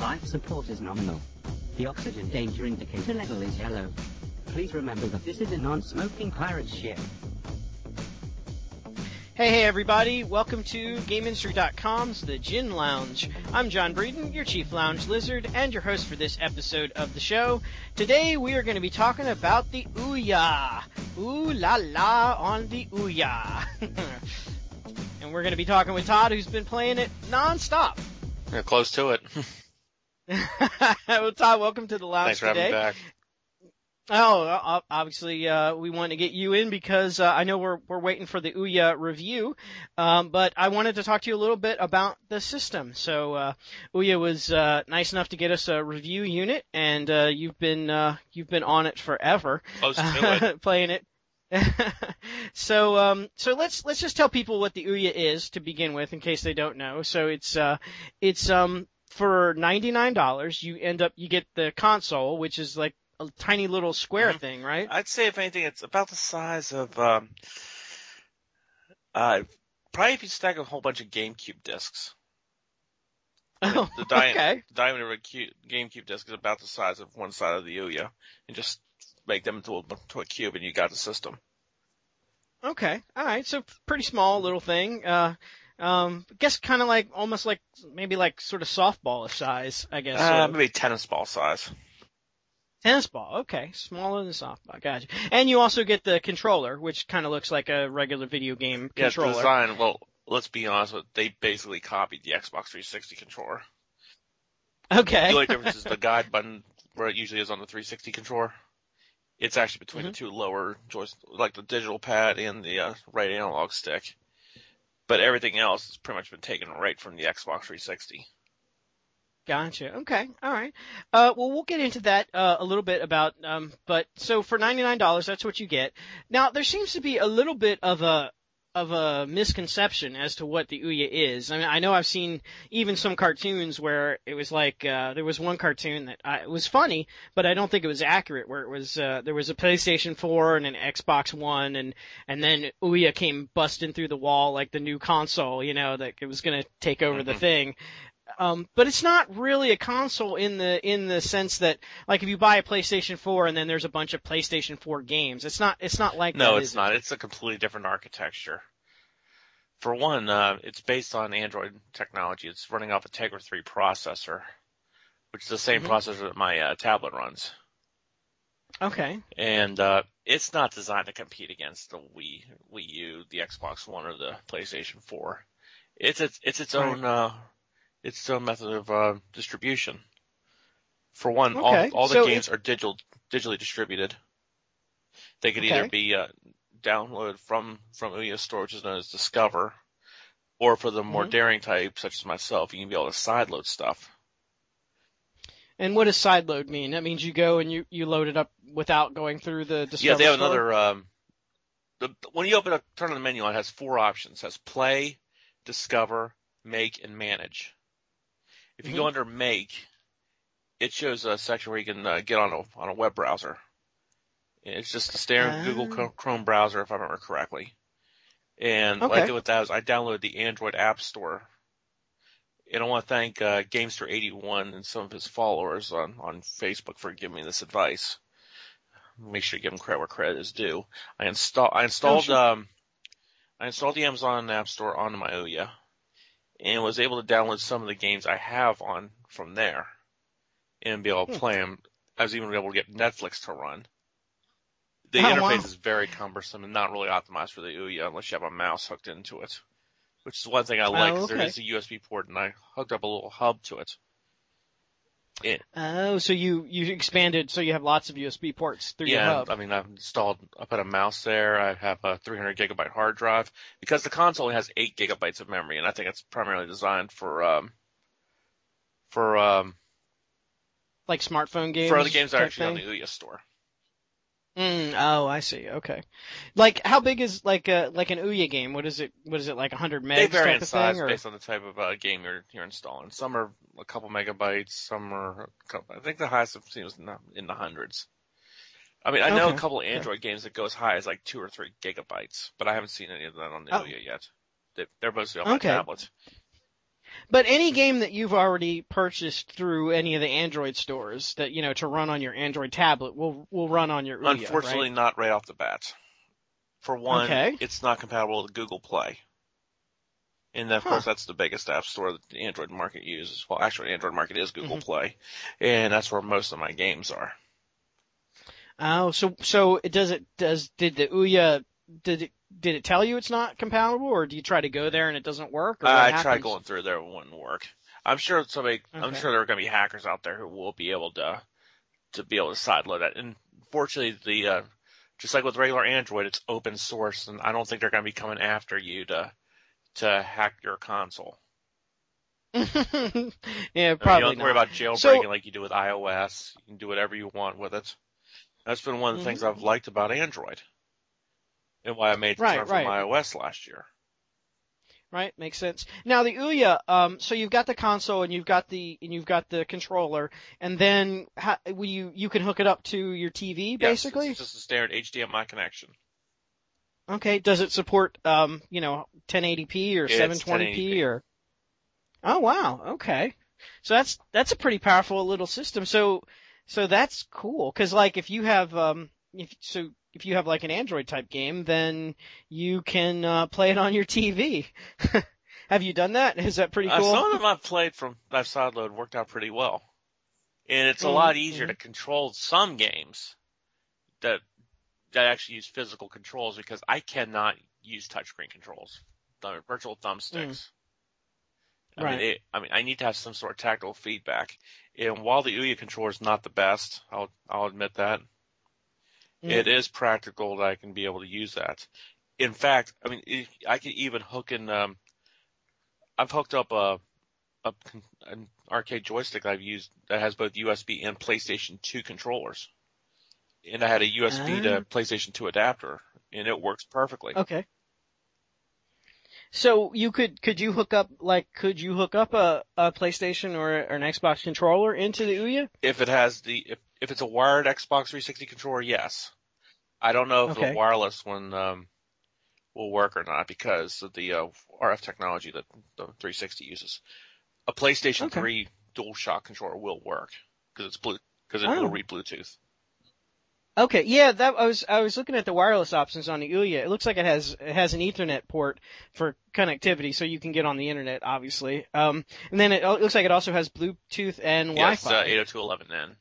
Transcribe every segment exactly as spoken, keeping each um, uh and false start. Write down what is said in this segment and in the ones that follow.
Life support is nominal. The oxygen danger indicator level is yellow. Please remember that this is a non-smoking pirate ship. Hey, hey, everybody. Welcome to Game Industry dot com's The Gin Lounge. I'm John Breeden, your chief lounge lizard, and your host for this episode of the show. Today, we are going to be talking about the Ouya. Ooh la la on the Ouya. And we're going to be talking with Todd, who's been playing it nonstop. You're close to it. Well, Todd, welcome to the lounge today. Thanks for today. having me back. Oh, obviously, uh, we want to get you in because uh, I know we're we're waiting for the Ouya review, um, but I wanted to talk to you a little bit about the system. So uh, Ouya was uh, nice enough to get us a review unit, and uh, you've been uh, you've been on it forever, Close to it. playing it. so, um, so let's let's just tell people what the Ouya is to begin with, in case they don't know. So it's uh, it's um for ninety-nine dollars, you end up you get the console, which is like a tiny little square mm-hmm. thing, right? I'd say, if anything, it's about the size of um, uh, probably if you stack a whole bunch of GameCube discs. Oh, the, the di- okay. The diameter of a cube, GameCube disc is about the size of one side of the Ouya, and just make them into a, into a cube, and you got the system. Okay, all right. So pretty small little thing. Uh, um, I guess kind of like almost like maybe like sort of softball size, I guess. Uh, so. Maybe tennis ball size. Tennis ball, okay, smaller than softball, gotcha. And you also get the controller, which kind of looks like a regular video game yeah, controller. Yeah, design, well, let's be honest, they basically copied the Xbox three sixty controller. Okay. The only difference is the guide button, where it usually is on the three sixty controller. It's actually between mm-hmm. the two lower joysticks, like the digital pad and the uh, right analog stick. But everything else has pretty much been taken right from the Xbox three sixty. Gotcha. Okay. All right. Uh, well, we'll get into that uh, a little bit about. Um, but so for ninety-nine dollars, that's what you get. Now, there seems to be a little bit of a of a misconception as to what the Ouya is. I mean, I know I've seen even some cartoons where it was like uh, there was one cartoon that I, it was funny, but I don't think it was accurate. Where it was uh, there was a PlayStation four and an Xbox one, and and then Ouya came busting through the wall like the new console. You know, that it was going to take over mm-hmm. the thing. Um, but it's not really a console in the in the sense that, like, if you buy a PlayStation four and then there's a bunch of PlayStation four games, it's not it's not like no, that. No, it's not. It? It's a completely different architecture. For one, uh, it's based on Android technology. It's running off a Tegra three processor, which is the same mm-hmm. processor that my uh, tablet runs. Okay. And uh, it's not designed to compete against the Wii, Wii U, the Xbox one, or the PlayStation four. It's it's it's its right. own. Uh, It's still a method of uh, distribution. For one, okay. all, all the so games it's... are digital, digitally distributed. They could okay. either be uh, downloaded from, from Ouya Store, which is known as Discover, or for the more mm-hmm. daring type, such as myself, you can be able to sideload stuff. And what does sideload mean? That means you go and you, you load it up without going through the Discover Yeah, they have store? another um, the, when you open up, turn on the menu, it has four options. It has Play, Discover, Make, and Manage. If you mm-hmm. go under Make, it shows a section where you can uh, get on a on a web browser. It's just a standard uh, Google Chrome browser, if I remember correctly. And okay. what I did with that is I downloaded the Android App Store. And I want to thank uh, Gamester eighty-one and some of his followers on, on Facebook for giving me this advice. Make sure you give him credit where credit is due. I, install, I, installed, oh, sure. um, I installed the Amazon App Store onto my Ouya, and was able to download some of the games I have on from there and be able to play them. I was even able to get Netflix to run. The oh, interface wow. is very cumbersome and not really optimized for the Ouya unless you have a mouse hooked into it, which is one thing I like. Oh, okay. There is a U S B port, and I hooked up a little hub to it. Yeah. Oh, so you, you expanded, so you have lots of U S B ports through yeah, your hub. Yeah, I mean, I've installed, I put a mouse there. I have a three hundred gigabyte hard drive because the console has eight gigabytes of memory, and I think it's primarily designed for um, for um, like smartphone games. For other games that are actually thing? on the Ouya store. Mm, oh, I see. Okay, like how big is like a like an Ouya game? What is it? What is it like? one hundred megs? They vary in size thing, based on the type of uh, game you're you're installing. Some are a couple megabytes. Some are a couple, I think the highest I've seen was in the hundreds. I mean, I okay. know a couple of Android yeah. games that go as high as like two or three gigabytes, but I haven't seen any of that on the oh. Ouya yet. They, they're mostly on my okay. tablet. But any game that you've already purchased through any of the Android stores that, you know, to run on your Android tablet will will run on your Ouya, Unfortunately, right? Not right off the bat. For one, okay. It's not compatible with Google Play. And, of huh. course, that's the biggest app store that the Android market uses. Well, actually, Android market is Google mm-hmm. Play. And that's where most of my games are. Oh, so so it does it does did the Ouya did it did it tell you it's not compatible, or do you try to go there and it doesn't work? Or uh, I tried going through there, it wouldn't work. I'm sure somebody, okay. I'm sure there are going to be hackers out there who will be able to to be able to sideload that. And fortunately, the uh, just like with regular Android, it's open source, and I don't think they're going to be coming after you to to hack your console. yeah, probably. You don't have to worry about jailbreaking so, like you do with iOS. You can do whatever you want with it. That's been one of the things I've liked about Android and why I made the right, turn from right. iOS last year. Right, makes sense. Now the Ouya, um, so you've got the console and you've got the and you've got the controller, and then how, will you you can hook it up to your T V basically. Yes, it's just a standard H D M I connection. Okay, does it support um, you know, ten eighty p or seven twenty p or? Oh wow, okay. So that's that's a pretty powerful little system. So. So that's cool, because like if you have um, if so if you have like an Android type game, then you can uh, play it on your T V. Have you done that? Is that pretty cool? Uh, some of them I've played from I've sideloaded worked out pretty well, and it's mm-hmm. a lot easier mm-hmm. to control some games that that actually use physical controls, because I cannot use touchscreen controls, thumb, virtual thumbsticks. Mm. I right. mean, it, I mean, I need to have some sort of tactile feedback. And while the Ouya controller is not the best, I'll I'll admit that, mm. it is practical that I can be able to use that. In fact, I mean, it, I can even hook in. Um, I've hooked up a, a an arcade joystick I've used that has both U S B and PlayStation two controllers, and I had a U S B ah. to PlayStation two adapter, and it works perfectly. Okay. So you could could you hook up like could you hook up a, a PlayStation or, or an Xbox controller into the Ouya? If it has the if, if it's a wired Xbox three sixty controller, yes. I don't know if okay. the wireless one um, will work or not because of the uh, R F technology that the three sixty uses. A PlayStation okay. three DualShock controller will work because it's blue because it oh. will read Bluetooth. Okay, yeah, that I was I was looking at the wireless options on the Ouya. It looks like it has it has an Ethernet port for connectivity, so you can get on the internet, obviously. Um, and then it, it looks like it also has Bluetooth and yes, Wi-Fi. Yes, uh, eight oh two eleven N.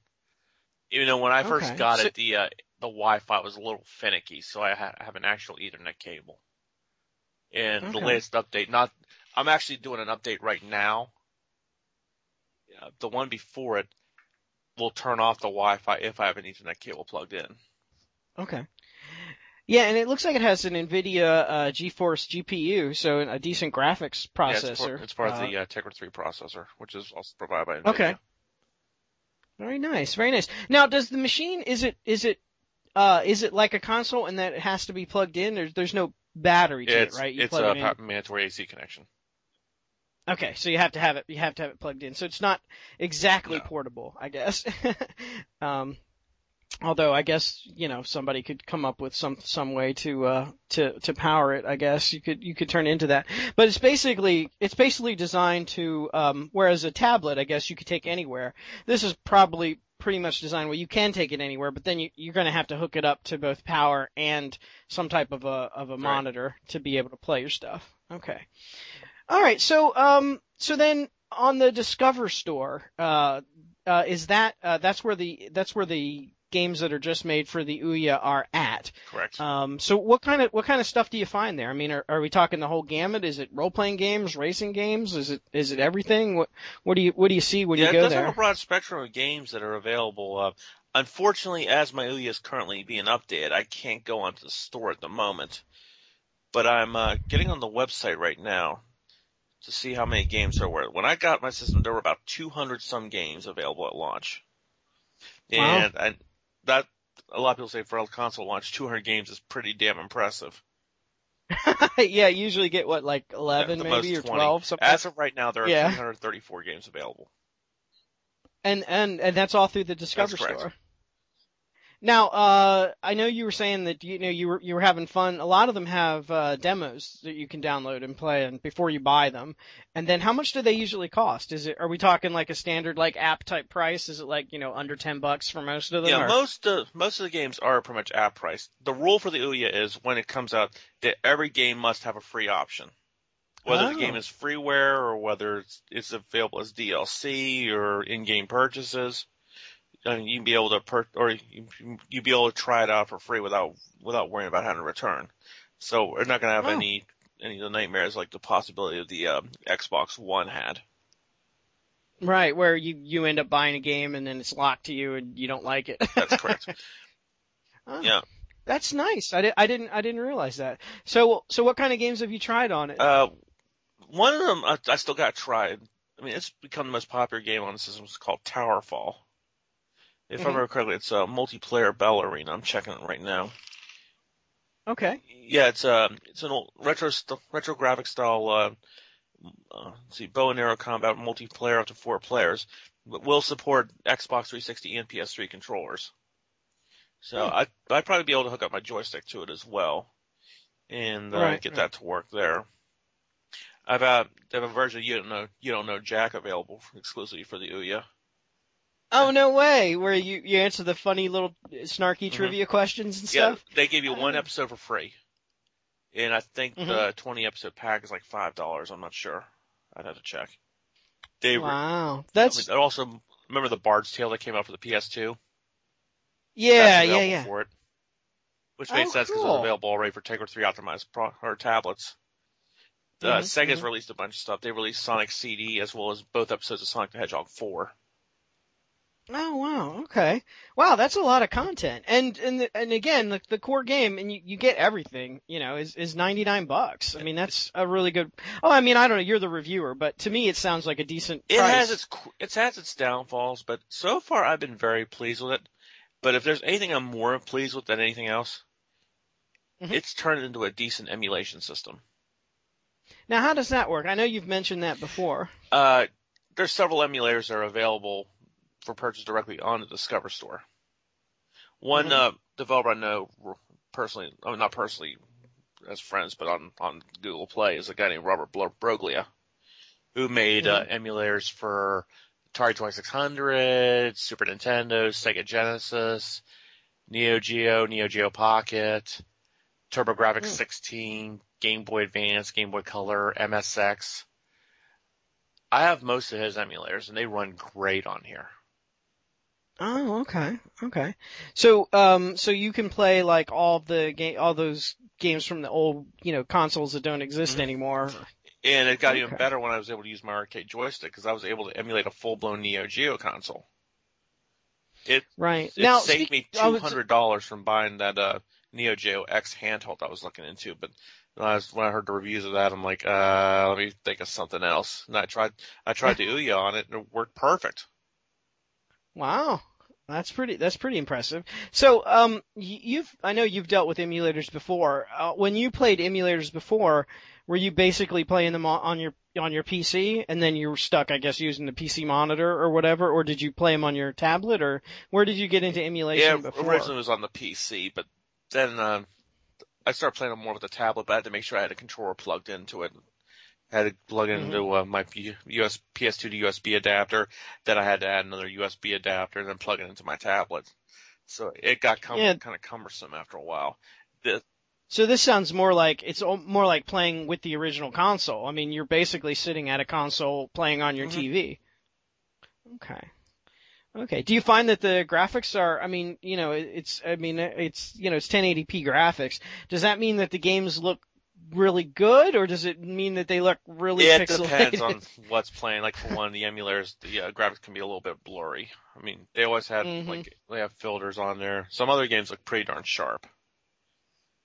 Even though when I first okay. got so, it, the uh, the Wi-Fi was a little finicky, so I, ha- I have an actual Ethernet cable. And okay. the latest update, not I'm actually doing an update right now. Uh, the one before it. Will turn off the Wi-Fi if I have an Ethernet cable plugged in. Okay. Yeah, and it looks like it has an NVIDIA uh, GeForce G P U, so a decent graphics processor. Yeah, it's part of uh, the uh, Tegra three processor, which is also provided by NVIDIA. Okay. Very nice, very nice. Now, does the machine is it is it uh, is it like a console in that it has to be plugged in? There's there's no battery to it's, it, right? You it's plug a it in. Mandatory A C connection. Okay, so you have to have it. You have to have it plugged in. So it's not exactly no. portable, I guess. um, although I guess you know somebody could come up with some some way to uh, to to power it. I guess you could you could turn into that. But it's basically it's basically designed to. Um, whereas a tablet, I guess you could take anywhere. This is probably pretty much designed where you can take it anywhere, but then you, you're going to have to hook it up to both power and some type of a of a right. monitor to be able to play your stuff. Okay. All right, so um, so then on the Discover store, uh, uh, is that uh, that's where the that's where the games that are just made for the Ouya are at? Correct. Um, so what kind of what kind of stuff do you find there? I mean, are, are we talking the whole gamut? Is it role playing games, racing games? Is it is it everything? What what do you what do you see when yeah, you go there? Yeah, there's a broad spectrum of games that are available. Uh, unfortunately, as my Ouya is currently being updated, I can't go onto the store at the moment. But I'm uh, getting on the website right now. To see how many games there were. When I got my system, there were about two hundred some games available at launch. And wow. I, that, a lot of people say for a console launch, two hundred games is pretty damn impressive. yeah, you usually get what, like eleven yeah, maybe or twelve? Something. As of right now, there are yeah. three hundred thirty-four games available. And, and, and that's all through the Discover store. Now, uh, I know you were saying that, you know, you were, you were having fun. A lot of them have, uh, demos that you can download and play and before you buy them. And then how much do they usually cost? Is it, are we talking like a standard, like app type price? Is it like, you know, under ten bucks for most of them? Yeah, or? most, uh, most of the games are pretty much app price. The rule for the Ouya is when it comes out that every game must have a free option. Whether oh. the game is freeware or whether it's, it's available as D L C or in-game purchases. I mean, you'd be able to per- or you'd be able to try it out for free without without worrying about having to return. So we're not going to have oh. any any of the nightmares like the possibility of the um, Xbox One had. Right, where you, you end up buying a game and then it's locked to you and you don't like it. That's correct. oh, yeah, that's nice. I, di- I didn't I didn't realize that. So so what kind of games have you tried on it? Uh, one of them I, I still got tried. I mean, it's become the most popular game on the system. It's called Towerfall. If mm-hmm. I remember correctly, it's a multiplayer battle arena. I'm checking it right now. Okay. Yeah, it's a it's an old retro st- retro graphic style. Uh, uh, let's see, bow and arrow combat multiplayer up to four players, but will support Xbox three sixty and P S three controllers. So mm. I I'd probably be able to hook up my joystick to it as well, and uh, right, get right. that to work there. I've uh, have a version of You Don't Know You Don't Know Jack available for, exclusively for the Ouya. Oh, no way, where you, you answer the funny little snarky mm-hmm. trivia questions and yeah, stuff? Yeah, they give you one episode for free. And I think mm-hmm. the twenty-episode pack is like five dollars. I'm not sure. I'd have to check. They wow. Were, that's... I mean, also, remember the Bard's Tale that came out for the P S two? Yeah, yeah, yeah. For it, which made oh, sense because cool. it was available already for Tegra three optimized pro- or tablets. The, mm-hmm, Sega's mm-hmm. released a bunch of stuff. They released Sonic C D as well as both episodes of Sonic the Hedgehog four. Oh, wow. Okay. Wow, that's a lot of content. And and the, and again, the, the core game, and you, you get everything, you know, is, is ninety-nine bucks. I mean, that's a really good – oh, I mean, I don't know. You're the reviewer, but to me it sounds like a decent price. It has its, it has its downfalls, but so far I've been very pleased with it. But if there's anything I'm more pleased with than anything else, mm-hmm. it's turned into a decent emulation system. Now, how does that work? I know you've mentioned that before. Uh, there's several emulators that are available – for purchase directly on the Discover store. One mm-hmm. uh, developer I know personally, I mean, not personally as friends, but on, on Google Play is a guy named Robert Broglia, who made mm-hmm. uh, emulators for Atari twenty-six hundred, Super Nintendo, Sega Genesis, Neo Geo, Neo Geo Pocket, TurboGrafx sixteen, mm-hmm. Game Boy Advance, Game Boy Color, M S X. I have most of his emulators, and they run great on here. Oh, okay, okay. So, um, so you can play like all the game, all those games from the old, you know, consoles that don't exist mm-hmm. anymore. And it got okay. even better when I was able to use my arcade joystick because I was able to emulate a full-blown Neo Geo console. It right it now, saved me two hundred dollars from buying that uh, Neo Geo X handheld I was looking into. But when I, was, when I heard the reviews of that, I'm like, uh, let me think of something else. And I tried, I tried the Ouya on it, and it worked perfect. Wow. That's pretty, that's pretty impressive. So, um, you've, I know you've dealt with emulators before. Uh, when you played emulators before, were you basically playing them on your, on your P C and then you were stuck, I guess, using the P C monitor or whatever? Or did you play them on your tablet or where did you get into emulation yeah, before? Yeah, originally it was on the P C, but then, uh, I started playing them more with the tablet, but I had to make sure I had a controller plugged into it. I had to plug it into uh, my U S P S two to U S B adapter. Then I had to add another U S B adapter and then plug it into my tablet. So it got cum- yeah. kind of cumbersome after a while. The- so this sounds more like it's more like playing with the original console. I mean, you're basically sitting at a console playing on your mm-hmm. T V. Okay. Okay. Do you find that the graphics are, I mean, you know, it's, I mean, it's, you know, it's ten eighty p graphics. Does that mean that the games look really good, or does it mean that they look really yeah, pixelated? It depends on what's playing. Like for one, the emulators, the uh, graphics can be a little bit blurry. I mean, they always had mm-hmm. like they have filters on there. Some other games look pretty darn sharp.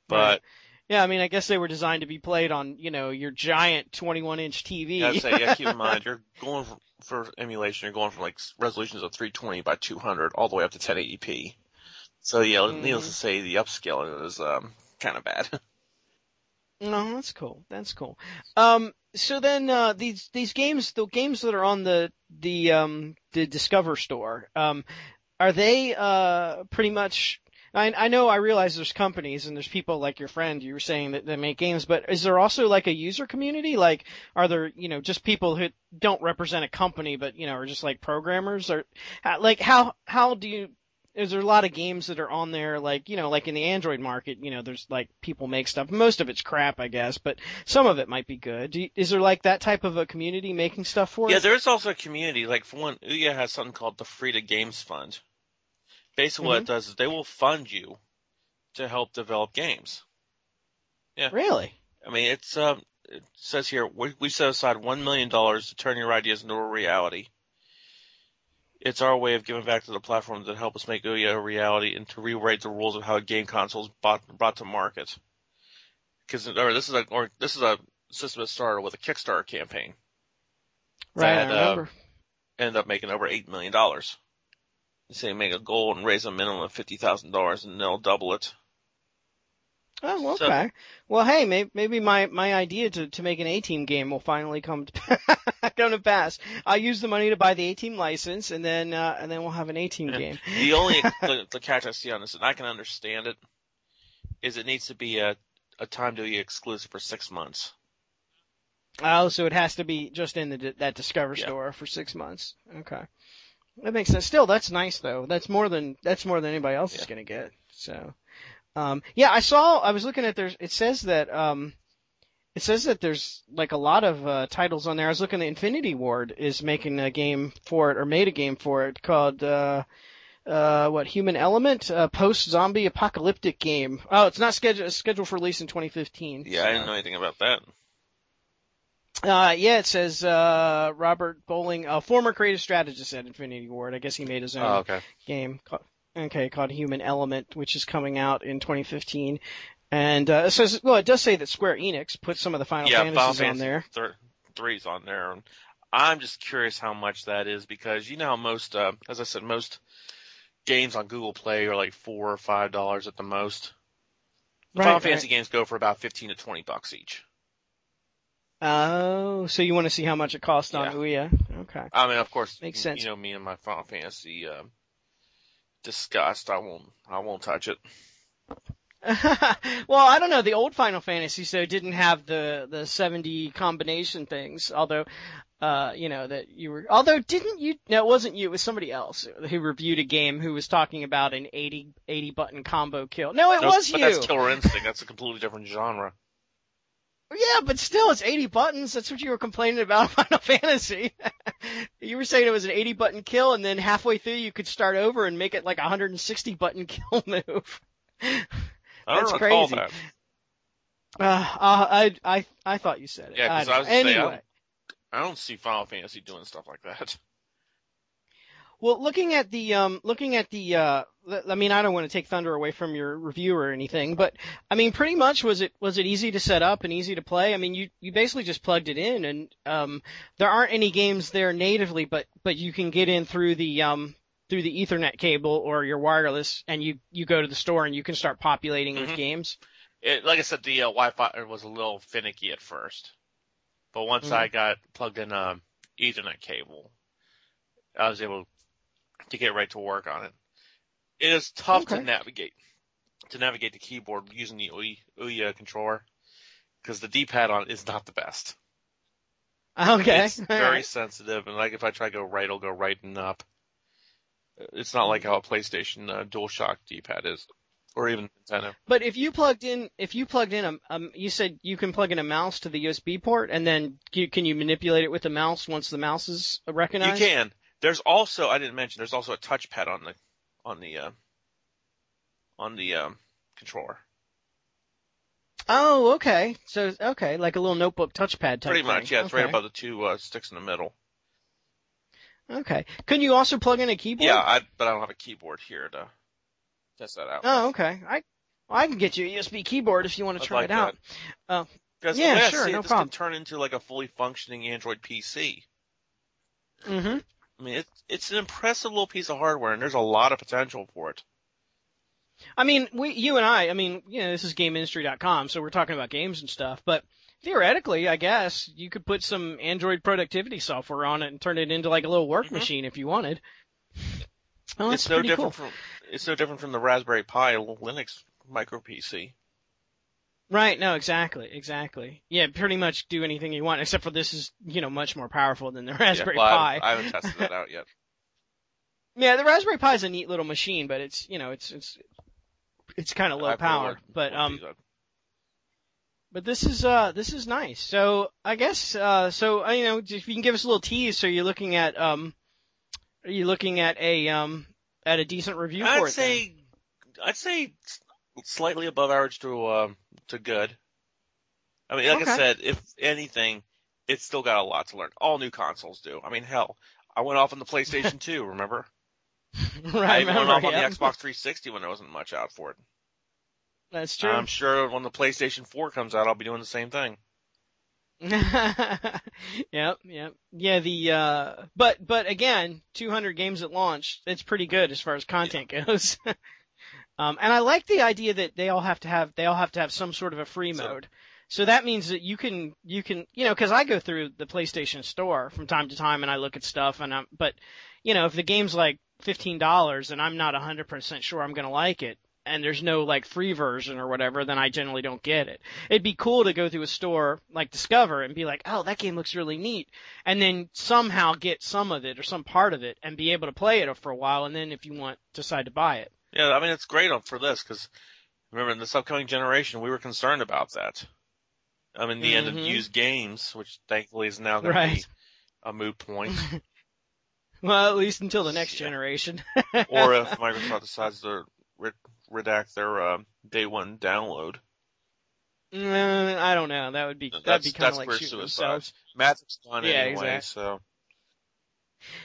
But right. yeah, I mean, I guess they were designed to be played on, you know, your giant twenty-one inch T V. Yeah, I'd say, yeah, keep in mind you're going for, for emulation. You're going from like resolutions of three twenty by two hundred all the way up to ten eighty p. So yeah, mm-hmm. needless to say, the upscaling is um, kind of bad. No, that's cool. That's cool. Um, so then, uh, these, these games, the games that are on the, the, um, the Discover store, um, are they, uh, pretty much, I, I know, I realize there's companies and there's people like your friend you were saying that, that make games, but is there also like a user community? Like, are there, you know, just people who don't represent a company, but, you know, are just like programmers, or like how, how do you, is there a lot of games that are on there, like, you know, like in the Android market, you know, there's like people make stuff. Most of it's crap, I guess, but some of it might be good. Do you, is there like that type of a community making stuff for yeah, it? Yeah, there's also a community. Like, for one, Ouya has something called the Free to Games Fund. Basically, what mm-hmm. it does is they will fund you to help develop games. Yeah. Really? I mean, it's um, it says here, we, we set aside one million dollars to turn your ideas into a reality. It's our way of giving back to the platforms that help us make Ouya a reality and to rewrite the rules of how a game console is bought, brought to market. Because this is a or this is a system that started with a Kickstarter campaign. Right. That, I remember. Uh, ended up making over eight million dollars. They say make a goal and raise a minimum of fifty thousand dollars, and they'll double it. Oh, okay. So, well, hey, maybe, maybe my, my idea to, to make an A-Team game will finally come to, come to pass. I'll use the money to buy the A-Team license, and then uh, and then we'll have an A-Team game. The only the, the catch I see on this, and I can understand it, is it needs to be a, a time to be exclusive for six months. Oh, so it has to be just in the, that Discover yeah. store for six months. Okay. That makes sense. Still, that's nice, though. That's more than that's more than anybody else yeah. is going to get, so... Um, yeah, I saw, I was looking at there's, it says that, um, it says that there's like a lot of, uh, titles on there. I was looking at Infinity Ward is making a game for it, or made a game for it called, uh, uh, what, Human Element? Uh, post-zombie apocalyptic game. Oh, it's not scheduled, it's scheduled for release in twenty fifteen. Yeah, so. I didn't know anything about that. Uh, yeah, it says, uh, Robert Bowling, a former creative strategist at Infinity Ward. I guess he made his own oh, okay. game called. Okay, called Human Element, which is coming out in twenty fifteen. And, uh, it says, well, it does say that Square Enix put some of the Final yeah, Fantasies Final on there. Thir- three's on there. And I'm just curious how much that is because, you know, how most, uh, as I said, most games on Google Play are like four or five dollars at the most. The right, Final right. Fantasy games go for about fifteen to twenty bucks each. Oh, so you want to see how much it costs on Ouya? Yeah. Okay. I mean, of course, makes sense. You know, me and my Final Fantasy, um, uh, disgust. I won't, I won't touch it. Well, I don't know. The old Final Fantasy, so didn't have the, the seventy combination things. Although, uh, you know, that you were, although didn't you, no, it wasn't you, it was somebody else who reviewed a game who was talking about an eighty, eighty button combo kill. No, it no, was but you. That's Killer Instinct. That's a completely different genre. Yeah, but still, it's eighty buttons. That's what you were complaining about in Final Fantasy. You were saying it was an eighty-button kill, and then halfway through, you could start over and make it like a one hundred sixty-button kill move. That's I crazy. That. Uh, uh, I I I thought you said it. Yeah, because I, I was anyway. saying, I, I don't see Final Fantasy doing stuff like that. Well, looking at the, um, looking at the, uh, I mean, I don't want to take thunder away from your review or anything, but I mean, pretty much was it, was it easy to set up and easy to play? I mean, you, you basically just plugged it in and, um, there aren't any games there natively, but, but you can get in through the, um, through the Ethernet cable or your wireless and you, you go to the store and you can start populating mm-hmm. with games. It, like I said, the uh, Wi-Fi was a little finicky at first, but once mm-hmm. I got plugged in, um, Ethernet cable, I was able to to get right to work on it. It is tough okay. to navigate, to navigate the keyboard using the Ouya controller because the D-pad on it is not the best. Okay. It's very right. sensitive, and like if I try to go right, it'll go right and up. It's not like how a PlayStation uh, DualShock D-pad is, or even Nintendo. But if you plugged in, if you plugged in, a, um, you said you can plug in a mouse to the U S B port, and then you, can you manipulate it with the mouse once the mouse is recognized? You can. There's also, I didn't mention, there's also a touchpad on the, on the, uh, on the, um, controller. Oh, okay. So, okay, like a little notebook touchpad type Pretty thing. much, yeah. It's okay. right above the two, uh, sticks in the middle. Okay. Couldn't you also plug in a keyboard? Yeah, I, but I don't have a keyboard here to test that out. Oh, okay. I, well, I can get you a U S B keyboard if you want to I'd try like it out. Uh, yeah, sure, it, no this problem. This can turn into like a fully functioning Android P C. Mm-hmm. I mean, it's, it's an impressive little piece of hardware, and there's a lot of potential for it. I mean, we, you and I, I mean, you know, this is Game Industry dot com, so we're talking about games and stuff, but theoretically, I guess, you could put some Android productivity software on it and turn it into like a little work mm-hmm. machine if you wanted. Oh, that's it's no different cool. from it's no different from the Raspberry Pi Linux micro P C. Right, no, exactly, exactly. Yeah, pretty much do anything you want, except for this is, you know, much more powerful than the Raspberry yeah, well, Pi. I haven't, I haven't tested that out yet. Yeah, the Raspberry Pi is a neat little machine, but it's, you know, it's it's it's kind of low I've power. Looked, but um, but this is uh this is nice. So I guess uh so you know if you can give us a little tease, so you're looking at um are you looking at a um at a decent review I'd for it? I'd say then? I'd say slightly above average to um to good. I mean, like okay. I said, if anything, it's still got a lot to learn. All new consoles do. I mean, hell, I went off on the PlayStation two, remember? Right, I even remember, went off yeah. on the Xbox three sixty when there wasn't much out for it. That's true. I'm sure when the PlayStation four comes out, I'll be doing the same thing. Yep, yep. Yeah, the, uh, but, but again, two hundred games at launch, it's pretty good as far as content yeah. goes. um, and I like the idea that they all have to have, they all have to have some sort of a free so, mode. So that means that you can, you can, you know, cause I go through the PlayStation store from time to time and I look at stuff and I'm, but, you know, if the game's like fifteen dollars and I'm not one hundred percent sure I'm going to like it, and there's no like free version or whatever, then I generally don't get it. It'd be cool to go through a store like Discover and be like, oh, that game looks really neat, and then somehow get some of it or some part of it and be able to play it for a while, and then if you want, decide to buy it. Yeah, I mean, it's great for this because, remember, in this upcoming generation, we were concerned about that. I mean, the mm-hmm. end of used games, which thankfully is now going right. to be a moot point. Well, at least until the next yeah. generation. Or if Microsoft decides to re- redact their uh, day one download. Mm, I don't know. That would be that'd be kind of like shooting themselves. Matt's gone yeah, anyway, exactly. so.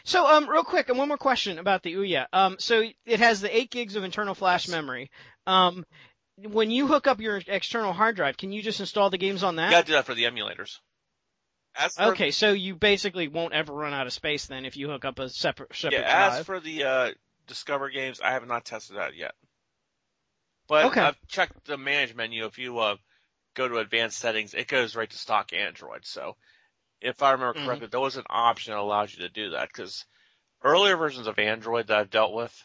So, um, real quick, and one more question about the Ouya. Um, so it has the eight gigs of internal flash yes. memory. Um, when you hook up your external hard drive, can you just install the games on that? You gotta do that for the emulators. As for okay, so you basically won't ever run out of space then if you hook up a separate, separate yeah, drive. As for the uh, Discover games, I have not tested that yet. But okay. I've checked the manage menu. If you uh, go to advanced settings, it goes right to stock Android. So if I remember correctly, mm-hmm. there was an option that allows you to do that. Because earlier versions of Android that I've dealt with,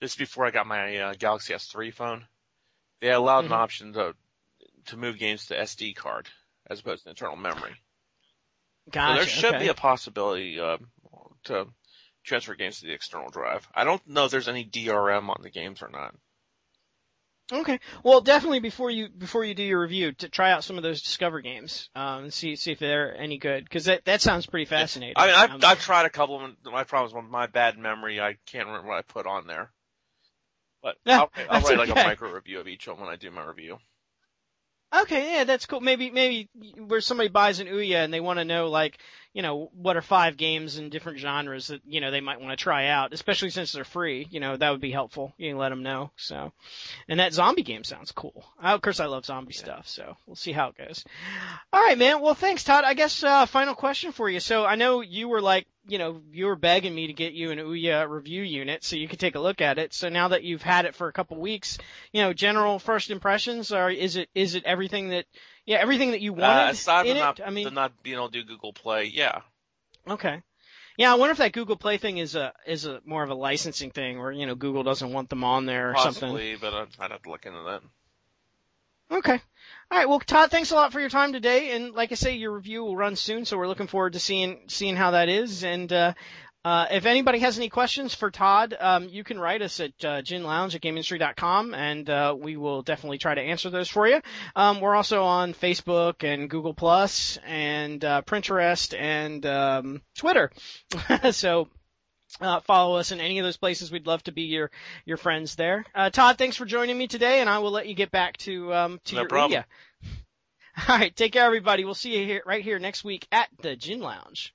this is before I got my uh, Galaxy S three phone, they allowed mm-hmm. an option to to move games to S D card as opposed to internal memory. Gotcha, so there should okay. be a possibility uh, to transfer games to the external drive. I don't know if there's any D R M on the games or not. Okay. Well, definitely before you before you do your review, to try out some of those Discover games um, and see see if they're any good, because that that sounds pretty fascinating. I mean, I've, um, I've tried a couple of them. My problem is with my bad memory. I can't remember what I put on there. But no, I'll, I'll write okay. like a micro review of each one when I do my review. Okay, yeah, that's cool. Maybe, maybe where somebody buys an Ouya and they want to know, like, you know, what are five games in different genres that, you know, they might want to try out, especially since they're free. You know, that would be helpful. You can let them know. So, and that zombie game sounds cool. I, of course, I love zombie yeah. stuff, so we'll see how it goes. All right, man. Well, thanks, Todd. I guess uh, final question for you. So I know you were like, you know, you were begging me to get you an Ouya review unit so you could take a look at it. So now that you've had it for a couple weeks, you know, general first impressions, or is it is it everything that, yeah, everything that you wanted uh, aside in from it? Not, I mean, not being able to do Google Play, yeah. Okay. Yeah, I wonder if that Google Play thing is a is a more of a licensing thing, or, you know, Google doesn't want them on there or possibly, something. Possibly, but I'd have to look into that. Okay. All right. Well, Todd, thanks a lot for your time today. And like I say, your review will run soon, so we're looking forward to seeing seeing how that is. And uh, uh, if anybody has any questions for Todd, um, you can write us at uh, gin lounge at game industry dot com, and uh, we will definitely try to answer those for you. Um, we're also on Facebook and Google Plus and uh, Pinterest and um, Twitter. So. Uh, follow us in any of those places. We'd love to be your, your friends there. Uh, Todd, thanks for joining me today, and I will let you get back to, um, to no your problem. All right. Take care, everybody. We'll see you here, right here next week at the Gin Lounge.